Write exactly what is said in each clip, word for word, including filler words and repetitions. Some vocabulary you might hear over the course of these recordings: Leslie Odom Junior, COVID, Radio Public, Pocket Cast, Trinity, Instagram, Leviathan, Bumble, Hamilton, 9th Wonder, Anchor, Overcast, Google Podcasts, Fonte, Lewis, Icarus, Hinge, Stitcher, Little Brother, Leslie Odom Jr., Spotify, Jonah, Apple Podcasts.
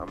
I'm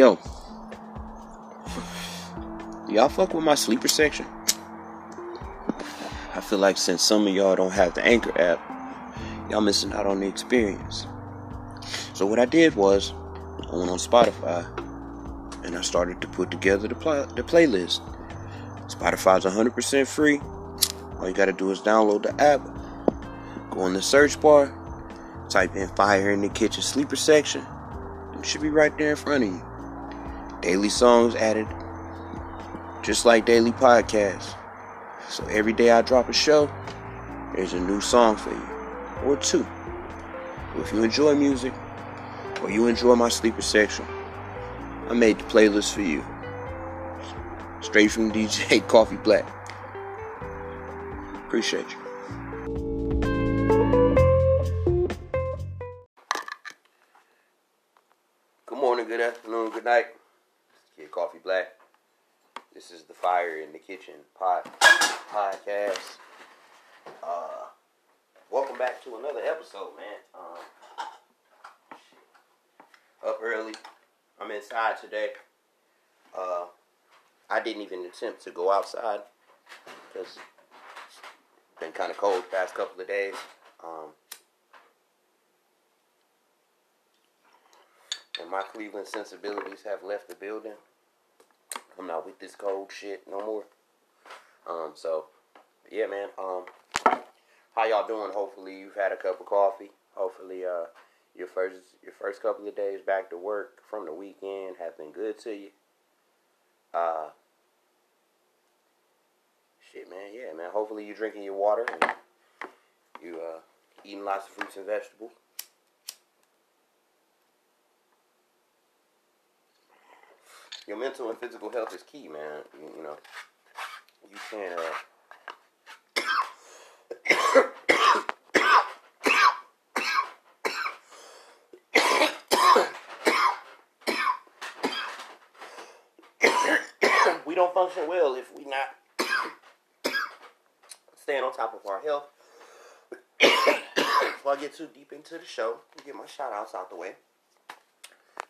Yo, y'all fuck with my sleeper section? I feel like since some of y'all don't have the Anchor app, y'all missing out on the experience. So what I did was, I went on Spotify, and I started to put together the, pl- the playlist. Spotify's one hundred percent free. All you gotta do is download the app, go in the search bar, type in Fire in the Kitchen sleeper section, and it should be right there in front of you. Daily songs added, just like daily podcasts. So every day I drop a show, there's a new song for you, or two. So if you enjoy music, or you enjoy my sleeper section, I made the playlist for you, straight from D J Coffee Black. Appreciate you. Good morning, good afternoon, good night. Coffee Black. This is the Fire in the Kitchen pod- podcast. Uh, welcome back to another episode, man. Um, up early. I'm inside today. Uh, I didn't even attempt to go outside because it's been kind of cold the past couple of days. Um, and my Cleveland sensibilities have left the building. I'm not with this cold shit no more. Um, so, yeah, man. Um, how y'all doing? Hopefully you've had a cup of coffee. Hopefully, uh, your first your first couple of days back to work from the weekend have been good to you. Uh, shit, man. Yeah, man. Hopefully you're drinking your water and you uh eating lots of fruits and vegetables. Your mental and physical health is key, man. You, you know, you can't, uh, don't function well if we not staying on top of our health. Before I get too deep into the show, get my shout outs out the way.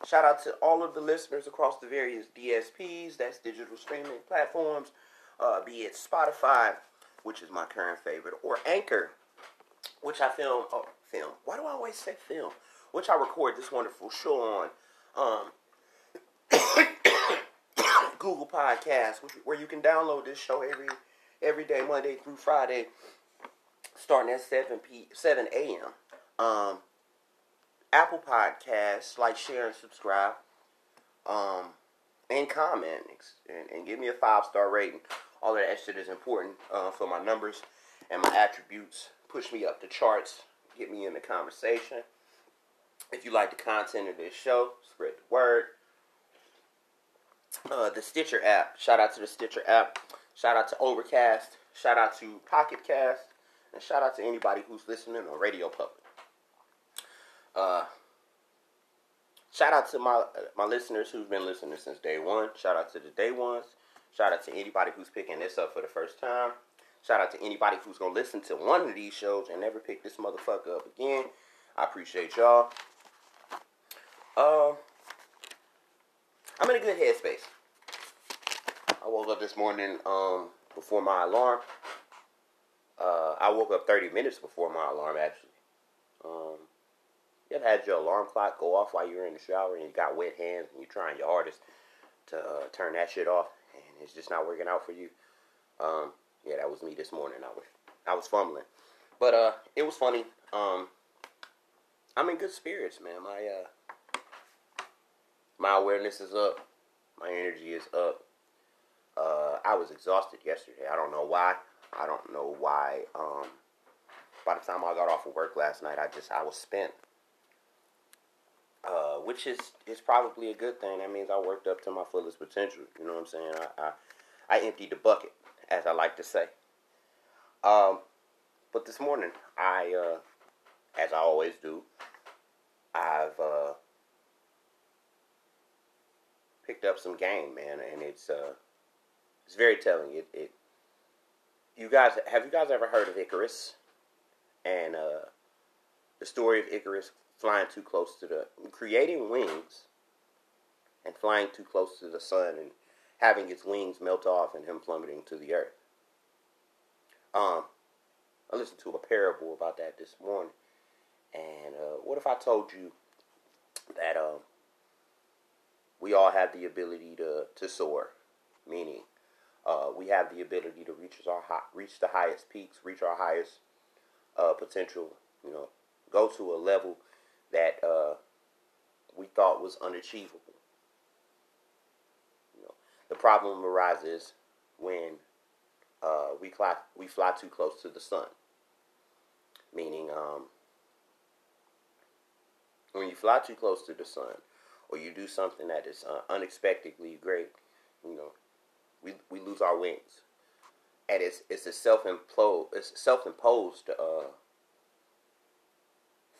Shout out to all of the listeners across the various D S Ps, that's digital streaming platforms, uh, be it Spotify, which is my current favorite, or Anchor, which I film, oh, film, why do I always say film, which I record this wonderful show on, um, Google Podcasts, which, where you can download this show every, every day, Monday through Friday, starting at seven p seven a m Um, Apple Podcasts, like, share, and subscribe, um, and comment, and, and give me a five-star rating. All of that shit is important uh, for my numbers and my attributes. Push me up the charts, get me in the conversation. If you like the content of this show, spread the word. Uh, the Stitcher app, shout out to the Stitcher app, shout out to Overcast, shout out to Pocket Cast, and shout out to anybody who's listening on Radio Public. Uh, shout out to my my listeners who've been listening since day one. Shout out to the day ones. Shout out to anybody who's picking this up for the first time. Shout out to anybody who's gonna listen to one of these shows and never pick this motherfucker up again. I appreciate y'all. Um, uh, I'm in a good headspace. I woke up this morning um before my alarm. Uh, I woke up thirty minutes before my alarm actually. Um. You ever had your alarm clock go off while you were in the shower and you got wet hands and you're trying your hardest to uh, turn that shit off and it's just not working out for you? Um, yeah, that was me this morning. I was I was fumbling. But uh, it was funny. Um, I'm in good spirits, man. My, uh, my awareness is up. My energy is up. Uh, I was exhausted yesterday. I don't know why. I don't know why. Um, by the time I got off of work last night, I just, I was spent. Uh, which is, is probably a good thing. That means I worked up to my fullest potential. You know what I'm saying? I I, I emptied the bucket, as I like to say. Um, but this morning, I, uh, as I always do, I've uh, picked up some game, man, and it's uh, it's very telling. It, it you guys have you guys ever heard of Icarus? And uh, the story of Icarus. Flying too close to the, creating wings, and flying too close to the sun, and having his wings melt off, and him plummeting to the earth. Um, I listened to a parable about that this morning, and uh, what if I told you that um, we all have the ability to to soar, meaning uh, we have the ability to reach our high, reach the highest peaks, reach our highest uh, potential, you know, go to a level that uh, we thought was unachievable. You know, the problem arises when uh, we, fly, we fly too close to the sun. Meaning, um, when you fly too close to the sun, or you do something that is uh, unexpectedly great, you know, we we lose our wings, and it's it's a self-imposed it's self-imposed. Uh,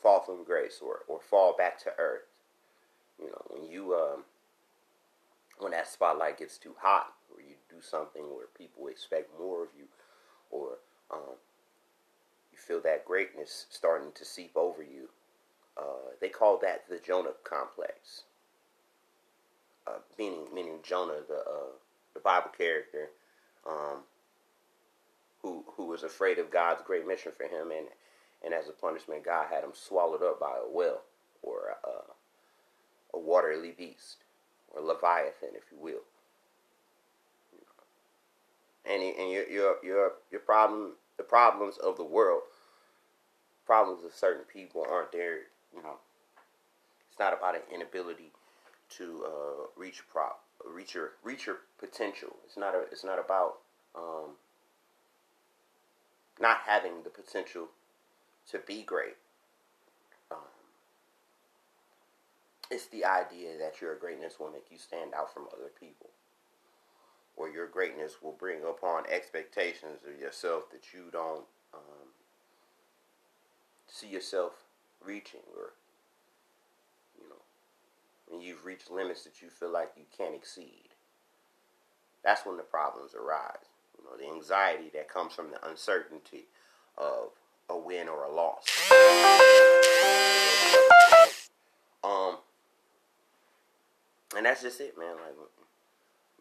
fall from grace, or, or fall back to earth. You know, when you, um, when that spotlight gets too hot, or you do something where people expect more of you, or, um, you feel that greatness starting to seep over you, uh, they call that the Jonah complex, uh, meaning, meaning Jonah, the, uh, the Bible character, um, who, who was afraid of God's great mission for him, and, And as a punishment, God had him swallowed up by a whale, or uh, a watery beast, or Leviathan, if you will. And and your your your your problem, the problems of the world, problems of certain people aren't there. You know, it's not about an inability to uh, reach prop, reach your reach your potential. It's not a, it's not about um, not having the potential to be great. Um, it's the idea that your greatness will make you stand out from other people, or your greatness will bring upon expectations of yourself that you don't um, see yourself reaching, or, you know, when you've reached limits that you feel like you can't exceed. that's when the problems arise. You know, the anxiety that comes from the uncertainty of a win or a loss. Um, and that's just it, man. Like,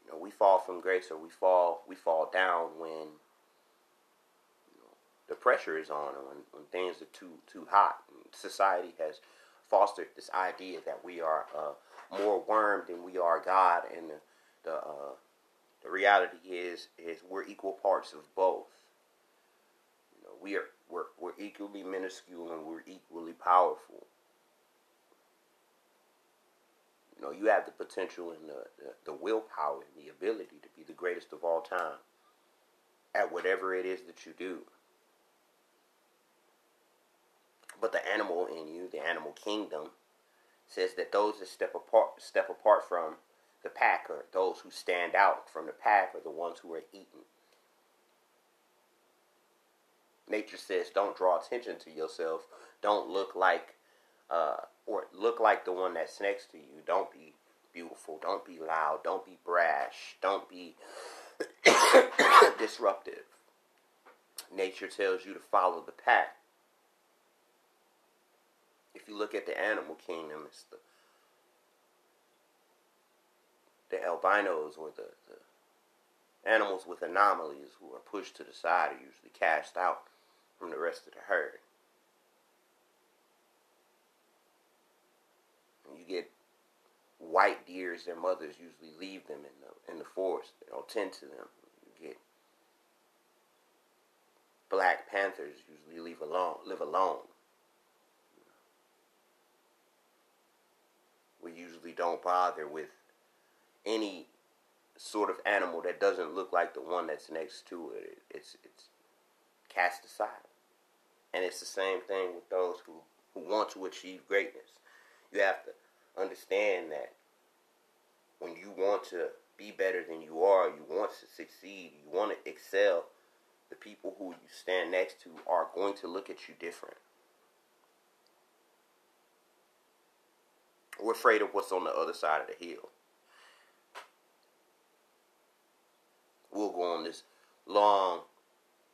you know, we fall from grace, or we fall, we fall down when, you know, the pressure is on, and when, when things are too too hot. Society has fostered this idea that we are uh, more worm than we are God, and the the, uh, the reality is is we're equal parts of both. You know, we are we're we're equally minuscule and we're equally powerful. You know, you have the potential and the, the, the willpower and the ability to be the greatest of all time at whatever it is that you do. But the animal in you, the animal kingdom, says that those that step apart, step apart from the pack, or those who stand out from the pack, are the ones who are eaten. Nature says, don't draw attention to yourself. Don't look like Uh, or look like the one that's next to you. Don't be beautiful. Don't be loud. Don't be brash. Don't be disruptive. Nature tells you to follow the pack. If you look at the animal kingdom, it's the the albinos, or the, the animals with anomalies, who are pushed to the side, are usually cast out from the rest of the herd. You get white deers, their mothers usually leave them in the in the forest. They don't tend to them. You get black panthers usually leave alone, live alone. We usually don't bother with any sort of animal that doesn't look like the one that's next to it. It's it's cast aside. And it's the same thing with those who, who want to achieve greatness. You have to understand that when you want to be better than you are, you want to succeed, you want to excel, the people who you stand next to are going to look at you different. We're afraid of what's on the other side of the hill. We'll go on this long,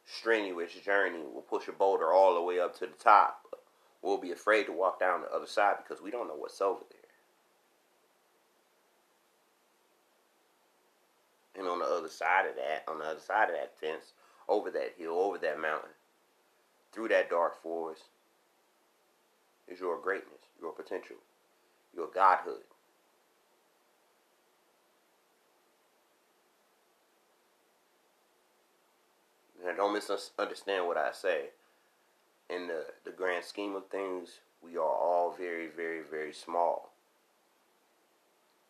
strenuous journey. We'll push a boulder all the way up to the top. We'll be afraid to walk down the other side because we don't know what's over there. And on the other side of that, on the other side of that fence, over that hill, over that mountain, through that dark forest, is your greatness, your potential, your godhood. Now, don't misunderstand what I say. In the, the grand scheme of things, we are all very, very, very small.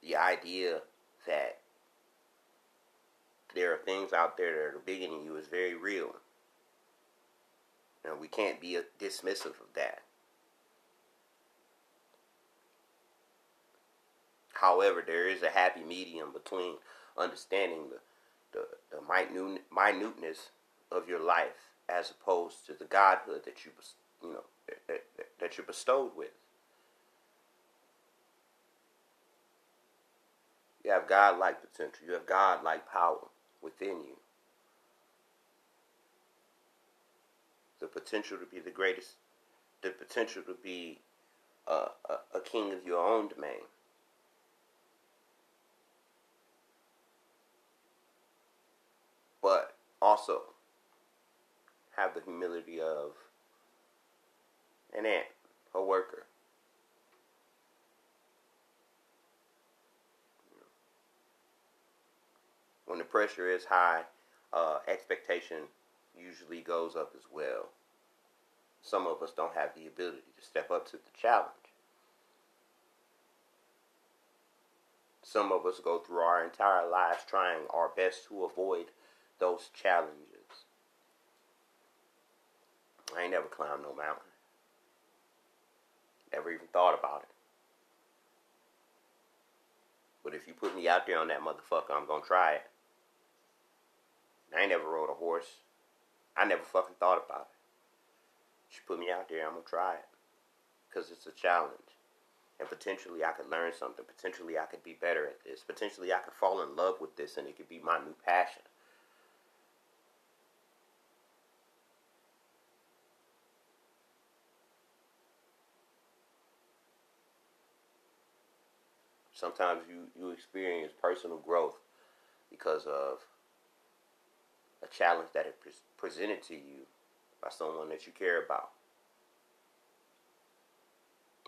The idea that there are things out there that are bigger than you is very real. And we can't be dismissive of that. However, there is a happy medium between understanding the, the, the minute, minuteness of your life, as opposed to the godhood that you, you know, that, that, that you're bestowed with. You have God-like potential. You have God-like power within you. The potential to be the greatest. The potential to be a, a, a king of your own domain. But also, have the humility of an ant, a worker. When the pressure is high, uh, expectation usually goes up as well. Some of us don't have the ability to step up to the challenge. Some of us go through our entire lives trying our best to avoid those challenges. I ain't never climbed no mountain. Never even thought about it. But if you put me out there on that motherfucker, I'm gonna try it. And I ain't never rode a horse. I never fucking thought about it. But you put me out there, I'm gonna try it. Because it's a challenge. and potentially I could learn something, potentially I could be better at this, potentially I could fall in love with this, and it could be my new passion. Sometimes you, you experience personal growth because of a challenge that is pre- presented to you by someone that you care about.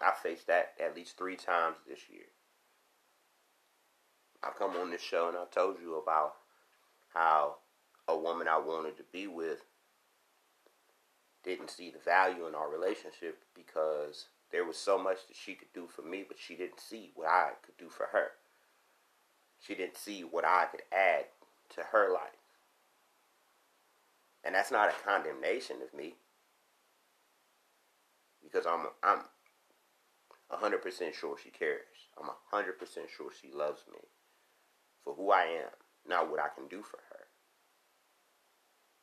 I faced that at least three times this year. I've come on this show and I've told you about how a woman I wanted to be with didn't see the value in our relationship because there was so much that she could do for me, but she didn't see what I could do for her. She didn't see what I could add to her life. And that's not a condemnation of me, because I'm I'm one hundred percent sure she cares. I'm one hundred percent sure she loves me for who I am, not what I can do for her.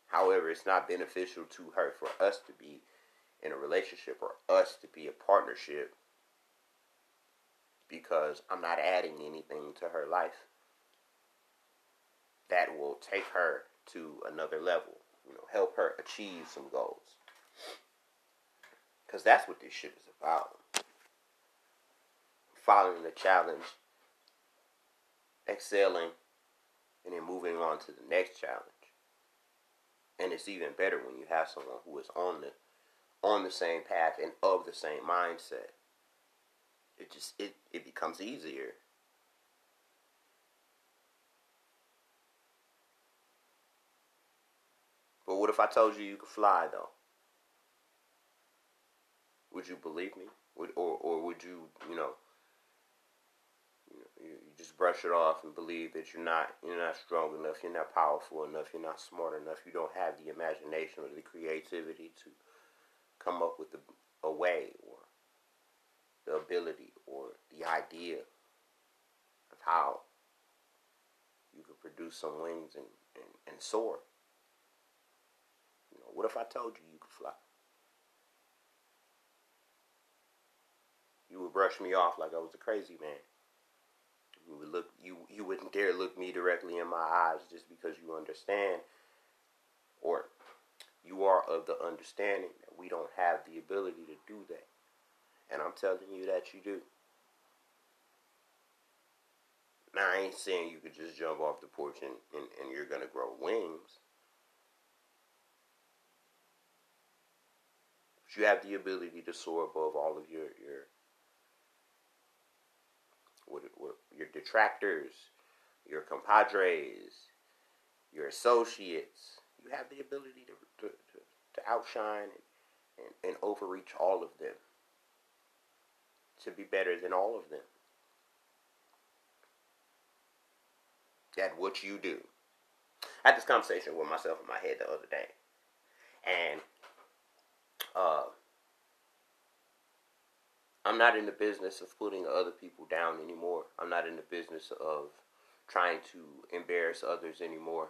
However, it's not beneficial to her for us to be in a relationship or us to be a partnership, because I'm not adding anything to her life that will take her to another level, you know, help her achieve some goals. Because that's what this shit is about. Following the challenge, excelling, and then moving on to the next challenge. And it's even better when you have someone who is on the on the same path and of the same mindset. It just, it, it becomes easier. But what if I told you you could fly, though? Would you believe me? Would, or, or would you, you know, you know, you just brush it off and believe that you're not, you're not strong enough, you're not powerful enough, you're not smart enough, you don't have the imagination or the creativity to come up with a, a way or the ability or the idea of how you could produce some wings and, and, and soar? You know, what if I told you you could fly? You would brush me off like I was a crazy man. You would look, you, you wouldn't dare look me directly in my eyes, just because you understand, or you are of the understanding that we don't have the ability to do that. And I'm telling you that you do. Now, I ain't saying you could just jump off the porch and, and, and you're going to grow wings. But you have the ability to soar above all of your your, what, what, your detractors, your compadres, your associates. You have the ability to, to, to, to outshine and, and, and overreach all of them, to be better than all of them at what you do. I had this conversation with myself in my head the other day, and uh, I'm not in the business of putting other people down anymore. I'm not in the business of trying to embarrass others anymore.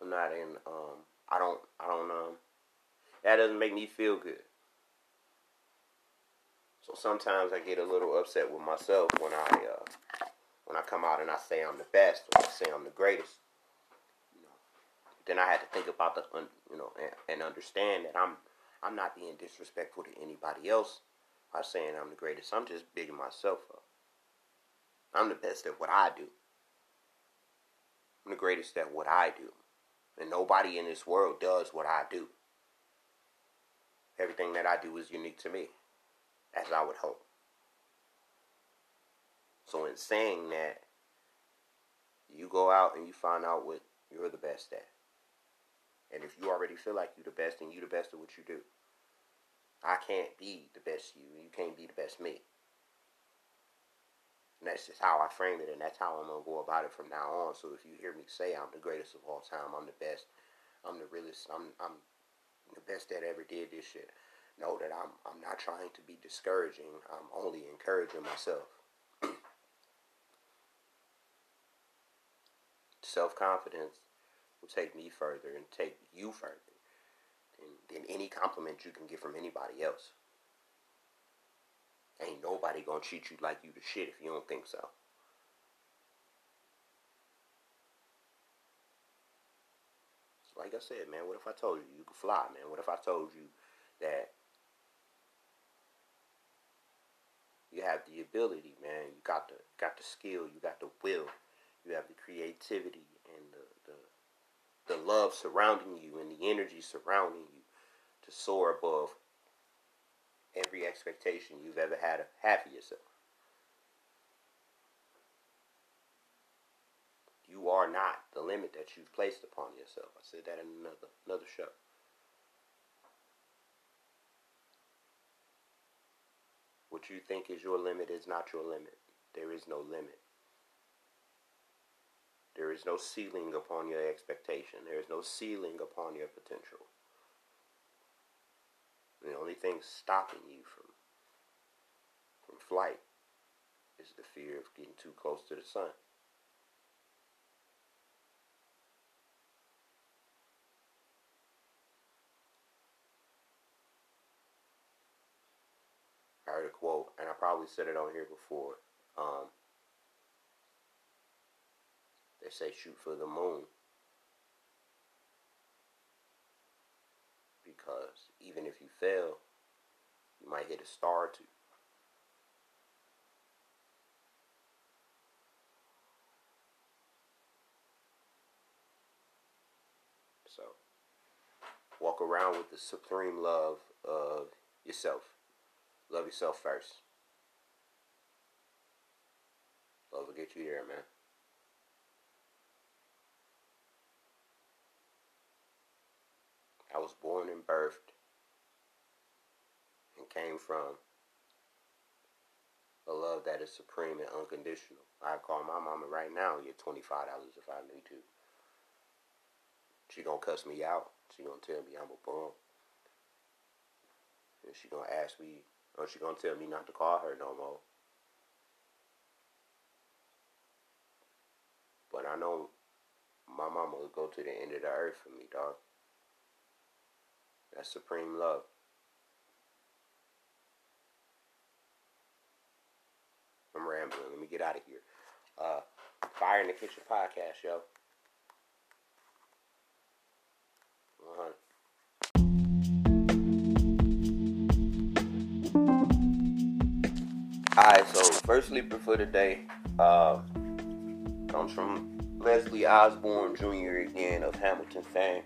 I'm not in, um, I don't, I don't, um, that doesn't make me feel good. So sometimes I get a little upset with myself when I, uh, when I come out and I say I'm the best, or I say I'm the greatest. You know, then I had to think about the, un, you know, and, and understand that I'm, I'm not being disrespectful to anybody else by saying I'm the greatest. I'm just bigging myself up. I'm the best at what I do. I'm the greatest at what I do. And nobody in this world does what I do. Everything that I do is unique to me, as I would hope. So in saying that, you go out and you find out what you're the best at. And if you already feel like you're the best, then you're the best at what you do. I can't be the best you, and you can't be the best me. And that's just how I frame it, and that's how I'm going to go about it from now on. So if you hear me say I'm the greatest of all time, I'm the best, I'm the realest, I'm I'm the best that ever did this shit, know that I'm I'm not trying to be discouraging. I'm only encouraging myself. Self-confidence will take me further and take you further than, than any compliment you can get from anybody else. Ain't nobody gonna treat you like you the shit if you don't think so. Like I said, man, what if I told you you could fly, man? What if I told you that you have the ability, man? You got the got the skill, you got the will, you have the creativity and the the, the love surrounding you and the energy surrounding you to soar above every expectation you've ever had of half of yourself. You are not the limit that you've placed upon yourself. I said that in another another show. What you think is your limit is not your limit. There is no limit. There is no ceiling upon your expectation. There is no ceiling upon your potential. The only thing stopping you from from flight is the fear of getting too close to the sun. I heard a quote, and I probably said it on here before. Um, they say shoot for the moon. Because even if you fail, you might hit a star or two. So, walk around with the supreme love of yourself. Love yourself first. Love will get you there, man. I was born and birthed and came from a love that is supreme and unconditional. I call my mama right now and get twenty-five dollars if I need to. She gonna cuss me out. She gonna tell me I'm a bum. And she gonna ask me, or she gonna tell me not to call her no more. But I know my mama will go to the end of the earth for me, dog. That's supreme love. I'm rambling. Let me get out of here. Uh, Fire in the Kitchen podcast, yo. one hundred. Alright, so first sleeper for today uh, comes from Leslie Odom Junior again of Hamilton fame.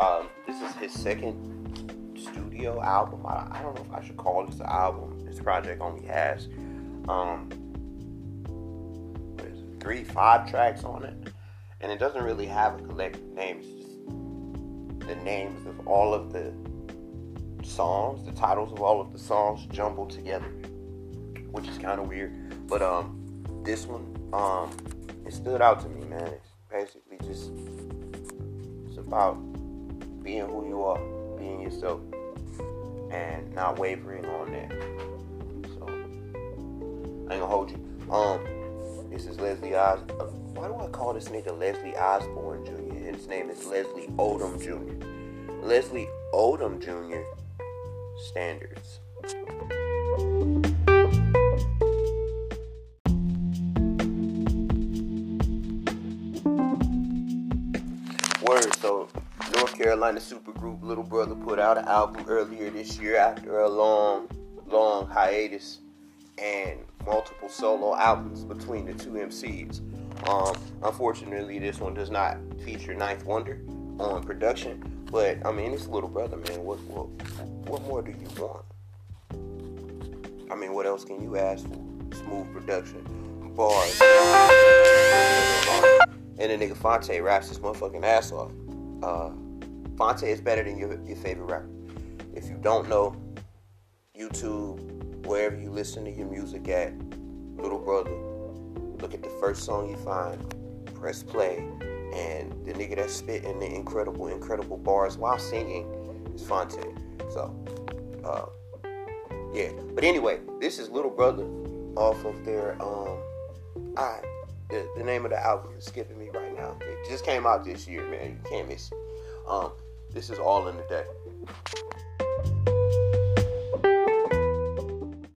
Um, this is his second studio album. I, I don't know if I should call this an album. This project only has um, what is it, three, five tracks on it. And it doesn't really have a collective name. It's just the names of all of the songs, the titles of all of the songs jumbled together, which is kind of weird. But um, this one, um, it stood out to me, man. It's basically just, it's about being who you are, being yourself, and not wavering on that. So, I ain't gonna hold you. Um, this is Leslie Os. Uh, why do I call this nigga Leslie Osborne Junior? His name is Leslie Odom Junior Leslie Odom Junior Standards. Word, so Carolina supergroup Little Brother put out an album earlier this year after a long, long hiatus and multiple solo albums between the two M Cs. Um, unfortunately, this one does not feature ninth Wonder on production, but I mean, it's Little Brother, man. What, what, what more do you want? I mean, what else can you ask for? Smooth production, bars, and the nigga Fonte raps his motherfucking ass off. Uh, Fonte is better than your, your favorite rapper. If you don't know, YouTube, wherever you listen to your music at, Little Brother, look at the first song you find, press play, and the nigga that's spitting the incredible, incredible bars while singing is Fonte. So, uh, yeah. But anyway, this is Little Brother off of their, um, I, the, the name of the album is skipping me right now. It just came out this year, man. You can't miss it. Um, this is All in the Day.